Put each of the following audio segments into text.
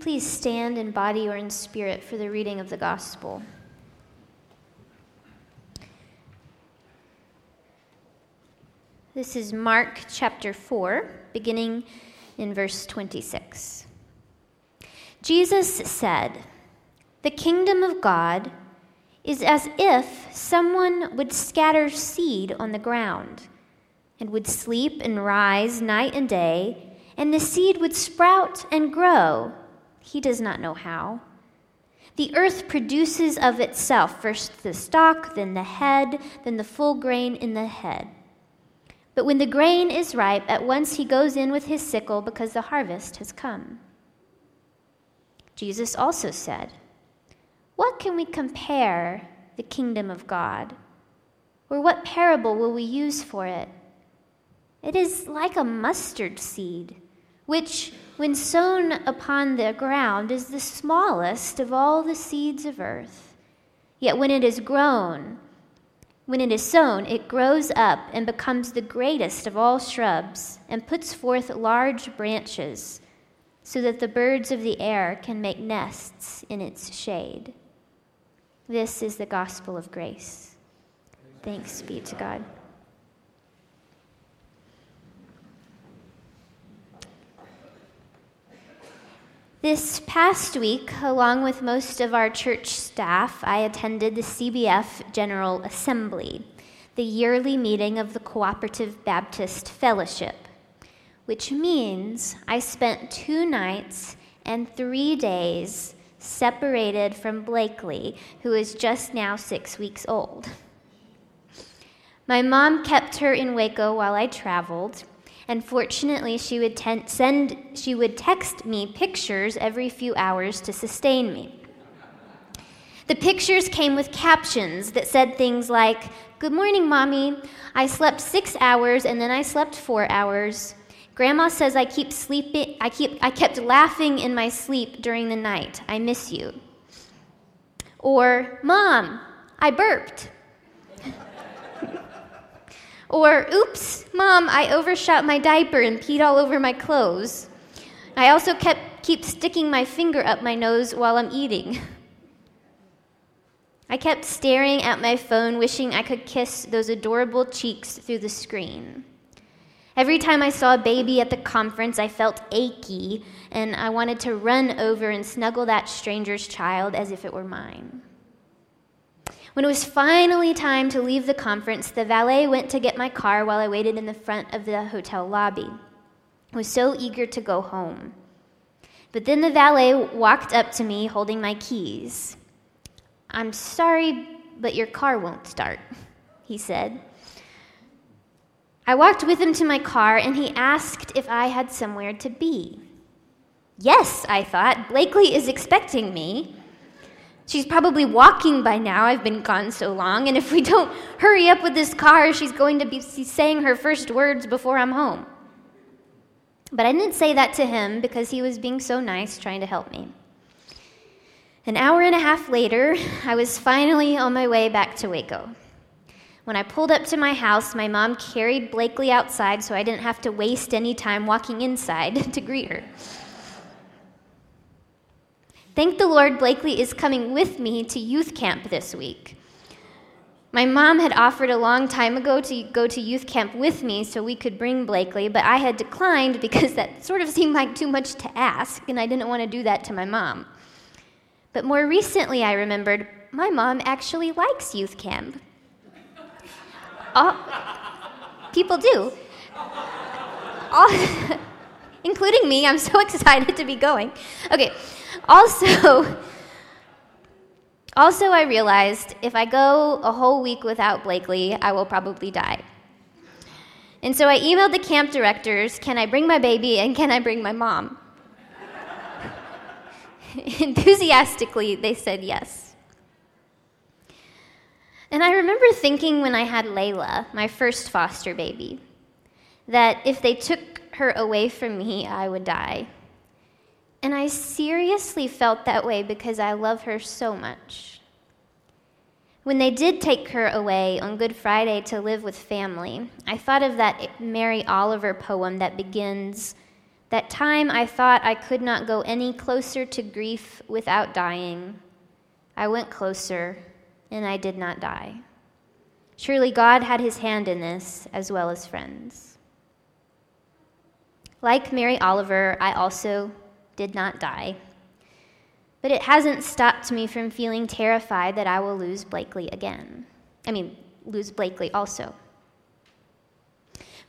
please stand in body or in spirit for the reading of the gospel? This is Mark chapter 4, beginning in verse 26. Jesus said, "The kingdom of God is as if someone would scatter seed on the ground, and would sleep and rise night and day, and the seed would sprout and grow. He does not know how. The earth produces of itself first the stalk, then the head, then the full grain in the head. But when the grain is ripe, at once he goes in with his sickle, because the harvest has come." Jesus also said, "What can we compare the kingdom of God? Or what parable will we use for it? It is like a mustard seed, which, when sown upon the ground, is the smallest of all the seeds of earth. Yet when it is sown, it grows up and becomes the greatest of all shrubs and puts forth large branches, so that the birds of the air can make nests in its shade." This is the gospel of grace. Thanks be to God. This past week, along with most of our church staff, I attended the CBF General Assembly, the yearly meeting of the Cooperative Baptist Fellowship, which means I spent 2 nights and 3 days separated from Blakely, who is just now 6 weeks old. My mom kept her in Waco while I traveled, and fortunately, she would text me pictures every few hours to sustain me. The pictures came with captions that said things like, "Good morning, Mommy. I slept 6 hours, and then I slept 4 hours. Grandma says I kept laughing in my sleep during the night. I miss you." Or, "Mom, I burped." Or, "Oops, Mom, I overshot my diaper and peed all over my clothes. I also keep sticking my finger up my nose while I'm eating." I kept staring at my phone, wishing I could kiss those adorable cheeks through the screen. Every time I saw a baby at the conference, I felt achy, and I wanted to run over and snuggle that stranger's child as if it were mine. When it was finally time to leave the conference, the valet went to get my car while I waited in the front of the hotel lobby. I was so eager to go home. But then the valet walked up to me holding my keys. "I'm sorry, but your car won't start," he said. I walked with him to my car, and he asked if I had somewhere to be. Yes, I thought, Blakely is expecting me. She's probably walking by now, I've been gone so long, and if we don't hurry up with this car, she's going to be saying her first words before I'm home. But I didn't say that to him because he was being so nice, trying to help me. An hour and a half later, I was finally on my way back to Waco. When I pulled up to my house, my mom carried Blakely outside so I didn't have to waste any time walking inside to greet her. Thank the Lord, Blakely is coming with me to youth camp this week. My mom had offered a long time ago to go to youth camp with me so we could bring Blakely, but I had declined because that sort of seemed like too much to ask, and I didn't want to do that to my mom. But more recently, I remembered my mom actually likes youth camp. People do. Including me, I'm so excited to be going. Okay. Also, I realized if I go a whole week without Blakely, I will probably die. And so I emailed the camp directors, "Can I bring my baby and can I bring my mom?" Enthusiastically, they said yes. And I remember thinking when I had Layla, my first foster baby, that if they took her away from me, I would die. And I seriously felt that way because I love her so much. When they did take her away on Good Friday to live with family, I thought of that Mary Oliver poem that begins, That time I thought I could not go any closer to grief without dying. I went closer, and I did not die. Surely God had his hand in this, as well as friends. Like Mary Oliver, I also did not die. But it hasn't stopped me from feeling terrified that I will lose Blakely again. Lose Blakely also.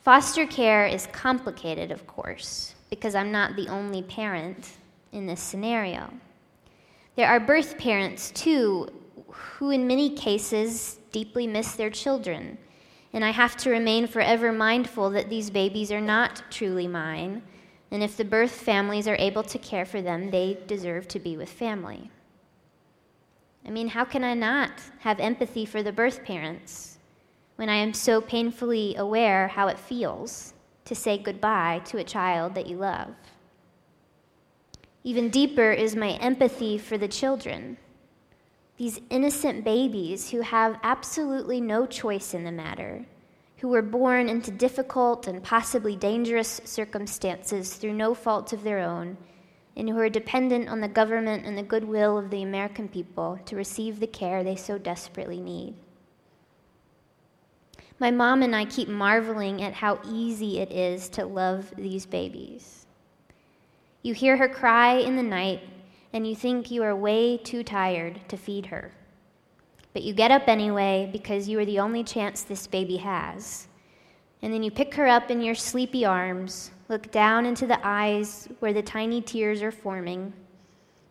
Foster care is complicated, of course, because I'm not the only parent in this scenario. There are birth parents, too, who in many cases deeply miss their children, and I have to remain forever mindful that these babies are not truly mine, and if the birth families are able to care for them, they deserve to be with family. How can I not have empathy for the birth parents when I am so painfully aware how it feels to say goodbye to a child that you love? Even deeper is my empathy for the children, these innocent babies who have absolutely no choice in the matter, who were born into difficult and possibly dangerous circumstances through no fault of their own, and who are dependent on the government and the goodwill of the American people to receive the care they so desperately need. My mom and I keep marveling at how easy it is to love these babies. You hear her cry in the night, and you think you are way too tired to feed her. But you get up anyway because you are the only chance this baby has. And then you pick her up in your sleepy arms, look down into the eyes where the tiny tears are forming,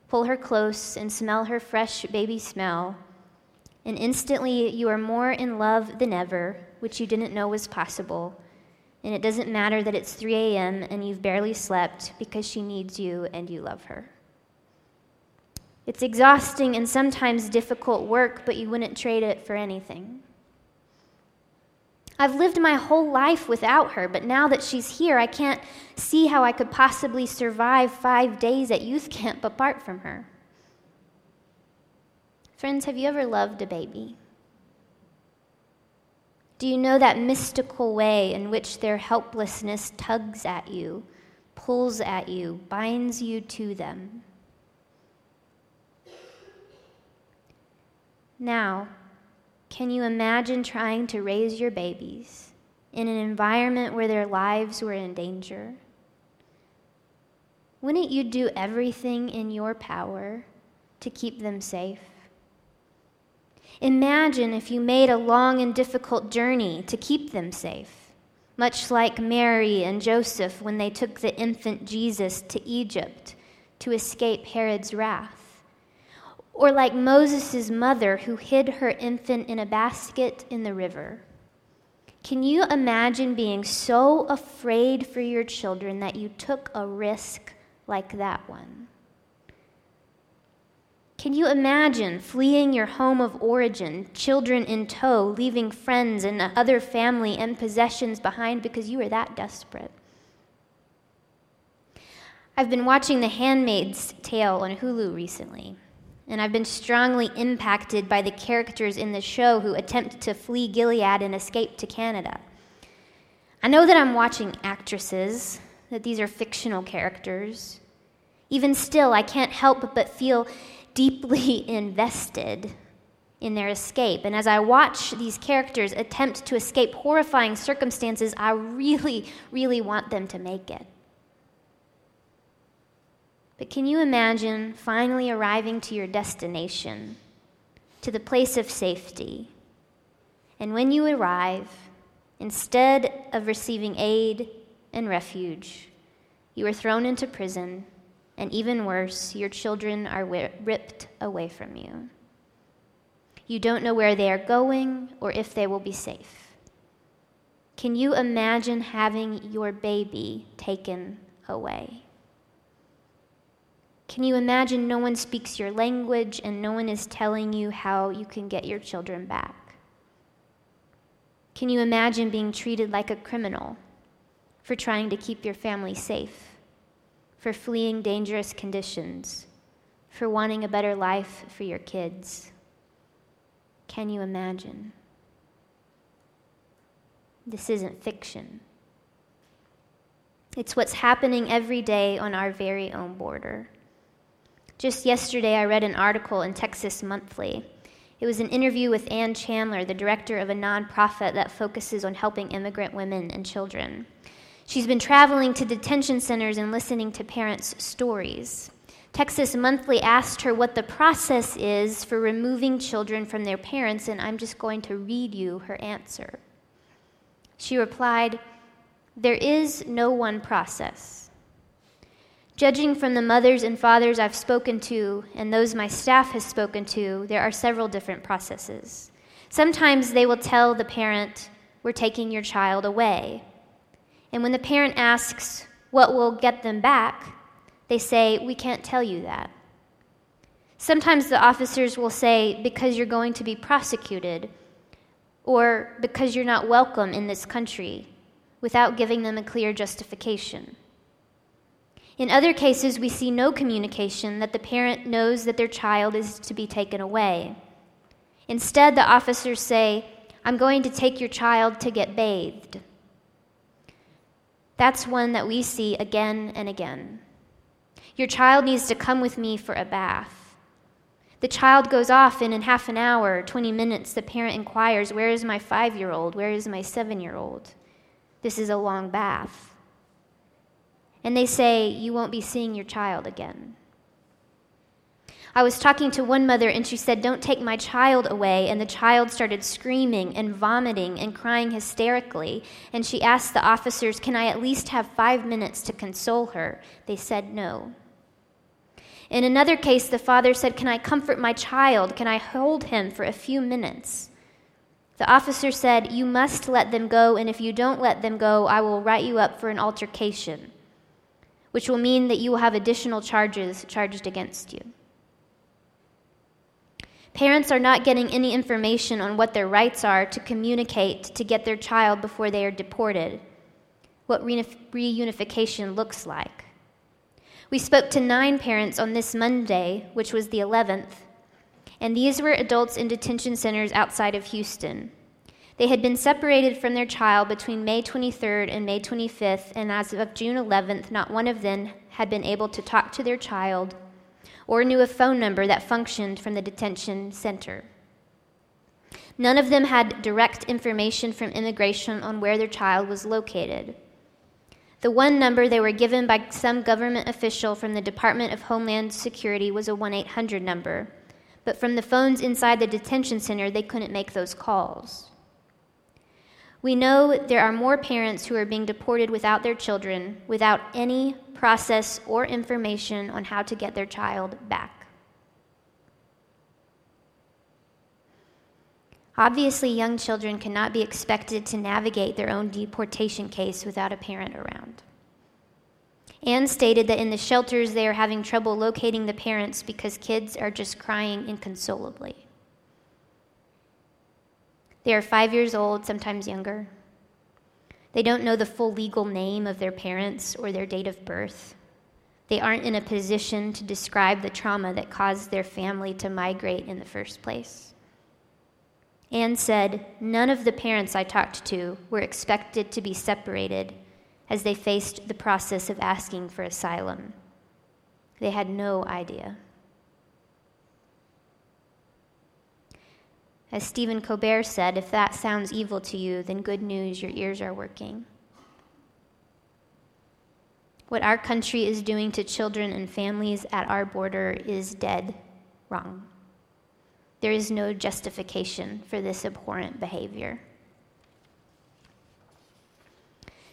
pull her close and smell her fresh baby smell, and instantly you are more in love than ever, which you didn't know was possible. And it doesn't matter that it's 3 a.m. and you've barely slept because she needs you and you love her. It's exhausting and sometimes difficult work, but you wouldn't trade it for anything. I've lived my whole life without her, but now that she's here, I can't see how I could possibly survive 5 days at youth camp apart from her. Friends, have you ever loved a baby? Do you know that mystical way in which their helplessness tugs at you, pulls at you, binds you to them? Now, can you imagine trying to raise your babies in an environment where their lives were in danger? Wouldn't you do everything in your power to keep them safe? Imagine if you made a long and difficult journey to keep them safe, much like Mary and Joseph when they took the infant Jesus to Egypt to escape Herod's wrath. Or like Moses' mother who hid her infant in a basket in the river. Can you imagine being so afraid for your children that you took a risk like that one? Can you imagine fleeing your home of origin, children in tow, leaving friends and other family and possessions behind because you were that desperate? I've been watching The Handmaid's Tale on Hulu recently. And I've been strongly impacted by the characters in the show who attempt to flee Gilead and escape to Canada. I know that I'm watching actresses, that these are fictional characters. Even still, I can't help but feel deeply invested in their escape. And as I watch these characters attempt to escape horrifying circumstances, I really, really want them to make it. But can you imagine finally arriving to your destination, to the place of safety? And when you arrive, instead of receiving aid and refuge, you are thrown into prison, and even worse, your children are ripped away from you. You don't know where they are going or if they will be safe. Can you imagine having your baby taken away? Can you imagine no one speaks your language and no one is telling you how you can get your children back? Can you imagine being treated like a criminal for trying to keep your family safe, for fleeing dangerous conditions, for wanting a better life for your kids? Can you imagine? This isn't fiction. It's what's happening every day on our very own border. Just yesterday, I read an article in Texas Monthly. It was an interview with Ann Chandler, the director of a nonprofit that focuses on helping immigrant women and children. She's been traveling to detention centers and listening to parents' stories. Texas Monthly asked her what the process is for removing children from their parents, and I'm just going to read you her answer. She replied, "There is no one process. Judging from the mothers and fathers I've spoken to and those my staff has spoken to, there are several different processes. Sometimes they will tell the parent, 'We're taking your child away.' And when the parent asks, 'What will get them back?' they say, 'We can't tell you that.' Sometimes the officers will say, 'Because you're going to be prosecuted,' or 'Because you're not welcome in this country,' without giving them a clear justification. In other cases, we see no communication that the parent knows that their child is to be taken away. Instead, the officers say, 'I'm going to take your child to get bathed.' That's one that we see again and again. 'Your child needs to come with me for a bath.' The child goes off, and in half an hour, 20 minutes, the parent inquires, 'Where is my 5-year-old? Where is my 7-year-old? This is a long bath.' And they say, 'You won't be seeing your child again.'" I was talking to one mother, and she said, "Don't take my child away." And the child started screaming and vomiting and crying hysterically. And she asked the officers, "Can I at least have 5 minutes to console her?" They said no. In another case, the father said, "Can I comfort my child? Can I hold him for a few minutes?" The officer said, "You must let them go, and if you don't let them go, I will write you up for an altercation, which will mean that you will have additional charges charged against you." Parents are not getting any information on what their rights are to communicate to get their child before they are deported, what reunification looks like. We spoke to 9 parents on this Monday, which was the 11th, and these were adults in detention centers outside of Houston. They had been separated from their child between May 23rd and May 25th, and as of June 11th, not one of them had been able to talk to their child or knew a phone number that functioned from the detention center. None of them had direct information from immigration on where their child was located. The one number they were given by some government official from the Department of Homeland Security was a 1-800 number, but from the phones inside the detention center, they couldn't make those calls. We know there are more parents who are being deported without their children, without any process or information on how to get their child back. Obviously, young children cannot be expected to navigate their own deportation case without a parent around. Anne stated that in the shelters they are having trouble locating the parents because kids are just crying inconsolably. They are 5 years old, sometimes younger. They don't know the full legal name of their parents or their date of birth. They aren't in a position to describe the trauma that caused their family to migrate in the first place. Anne said, "None of the parents I talked to were expected to be separated as they faced the process of asking for asylum. They had no idea." As Stephen Colbert said, "If that sounds evil to you, then good news, your ears are working." What our country is doing to children and families at our border is dead wrong. There is no justification for this abhorrent behavior.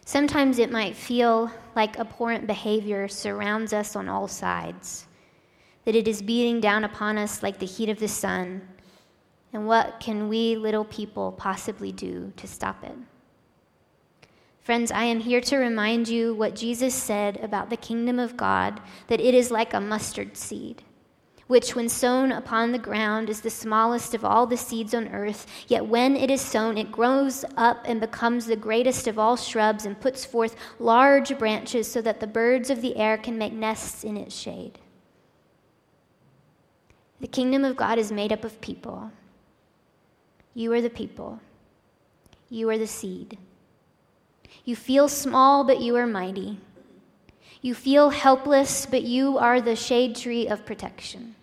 Sometimes it might feel like abhorrent behavior surrounds us on all sides, that it is beating down upon us like the heat of the sun. And what can we little people possibly do to stop it? Friends, I am here to remind you what Jesus said about the kingdom of God, that it is like a mustard seed, which when sown upon the ground is the smallest of all the seeds on earth, yet when it is sown, it grows up and becomes the greatest of all shrubs and puts forth large branches so that the birds of the air can make nests in its shade. The kingdom of God is made up of people. You are the people. You are the seed. You feel small, but you are mighty. You feel helpless, but you are the shade tree of protection.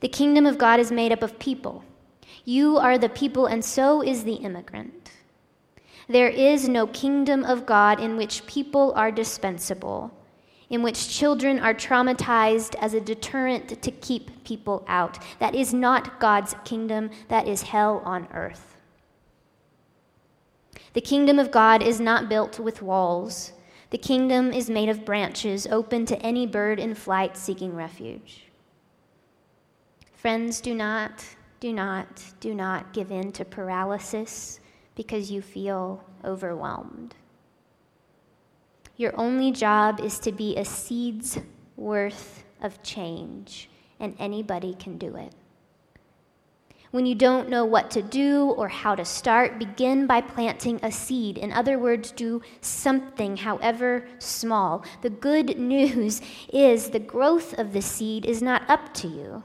The kingdom of God is made up of people. You are the people, and so is the immigrant. There is no kingdom of God in which people are dispensable, in which children are traumatized as a deterrent to keep people out. That is not God's kingdom. That is hell on earth. The kingdom of God is not built with walls. The kingdom is made of branches, open to any bird in flight seeking refuge. Friends, do not give in to paralysis because you feel overwhelmed. Your only job is to be a seed's worth of change, and anybody can do it. When you don't know what to do or how to start, begin by planting a seed. In other words, do something, however small. The good news is the growth of the seed is not up to you.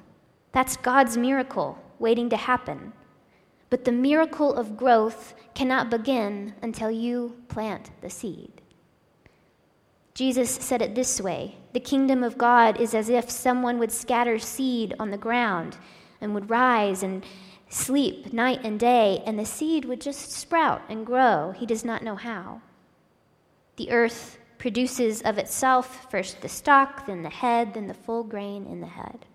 That's God's miracle waiting to happen. But the miracle of growth cannot begin until you plant the seed. Jesus said it this way: the kingdom of God is as if someone would scatter seed on the ground and would rise and sleep night and day, and the seed would just sprout and grow. He does not know how. The earth produces of itself first the stalk, then the head, then the full grain in the head.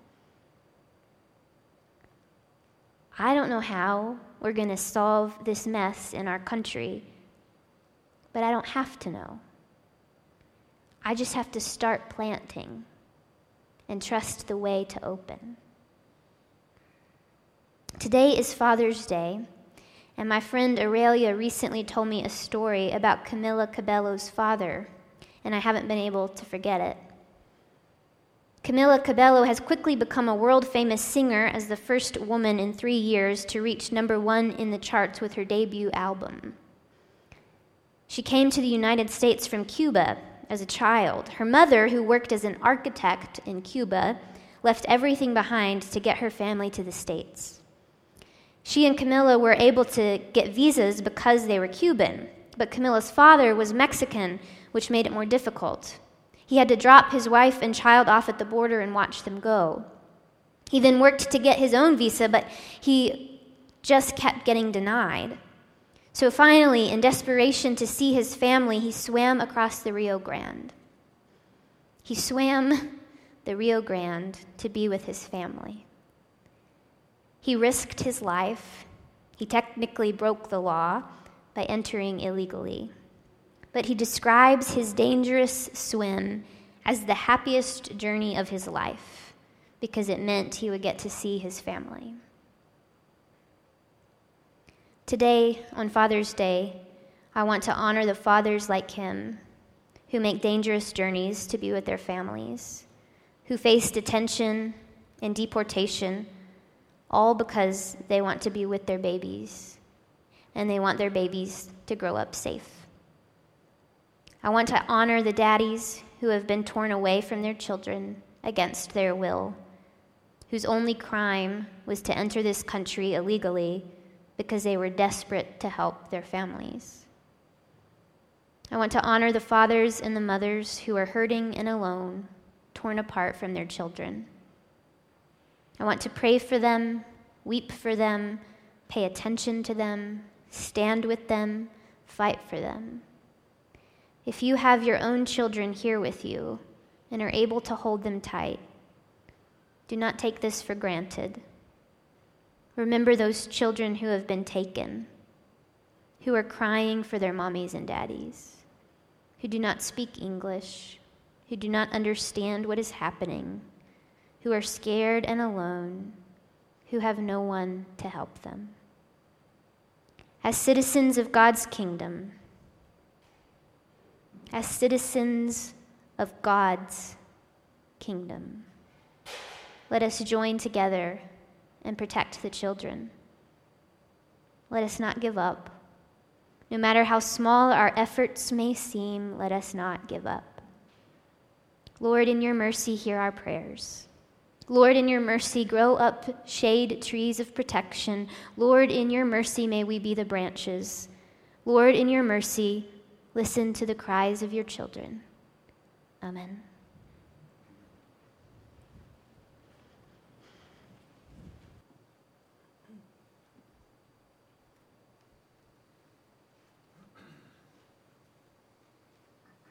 I don't know how we're going to solve this mess in our country, but I don't have to know. I just have to start planting and trust the way to open. Today is Father's Day, and my friend Aurelia recently told me a story about Camila Cabello's father, and I haven't been able to forget it. Camila Cabello has quickly become a world-famous singer as the first woman in 3 years to reach #1 in the charts with her debut album. She came to the United States from Cuba as a child. Her mother, who worked as an architect in Cuba, left everything behind to get her family to the States. She and Camila were able to get visas because they were Cuban, but Camila's father was Mexican, which made it more difficult. He had to drop his wife and child off at the border and watch them go. He then worked to get his own visa, but he just kept getting denied. So finally, in desperation to see his family, he swam across the Rio Grande. He swam the Rio Grande to be with his family. He risked his life. He technically broke the law by entering illegally. But he describes his dangerous swim as the happiest journey of his life because it meant he would get to see his family. Today, on Father's Day, I want to honor the fathers like him who make dangerous journeys to be with their families, who face detention and deportation, all because they want to be with their babies, and they want their babies to grow up safe. I want to honor the daddies who have been torn away from their children against their will, whose only crime was to enter this country illegally because they were desperate to help their families. I want to honor the fathers and the mothers who are hurting and alone, torn apart from their children. I want to pray for them, weep for them, pay attention to them, stand with them, fight for them. If you have your own children here with you and are able to hold them tight, do not take this for granted. Remember those children who have been taken, who are crying for their mommies and daddies, who do not speak English, who do not understand what is happening, who are scared and alone, who have no one to help them. As citizens of God's kingdom, as citizens of God's kingdom, let us join together and protect the children. Let us not give up. No matter how small our efforts may seem, let us not give up. Lord, in your mercy, hear our prayers. Lord, in your mercy, grow up shade trees of protection. Lord, in your mercy, may we be the branches. Lord, in your mercy, listen to the cries of your children. Amen.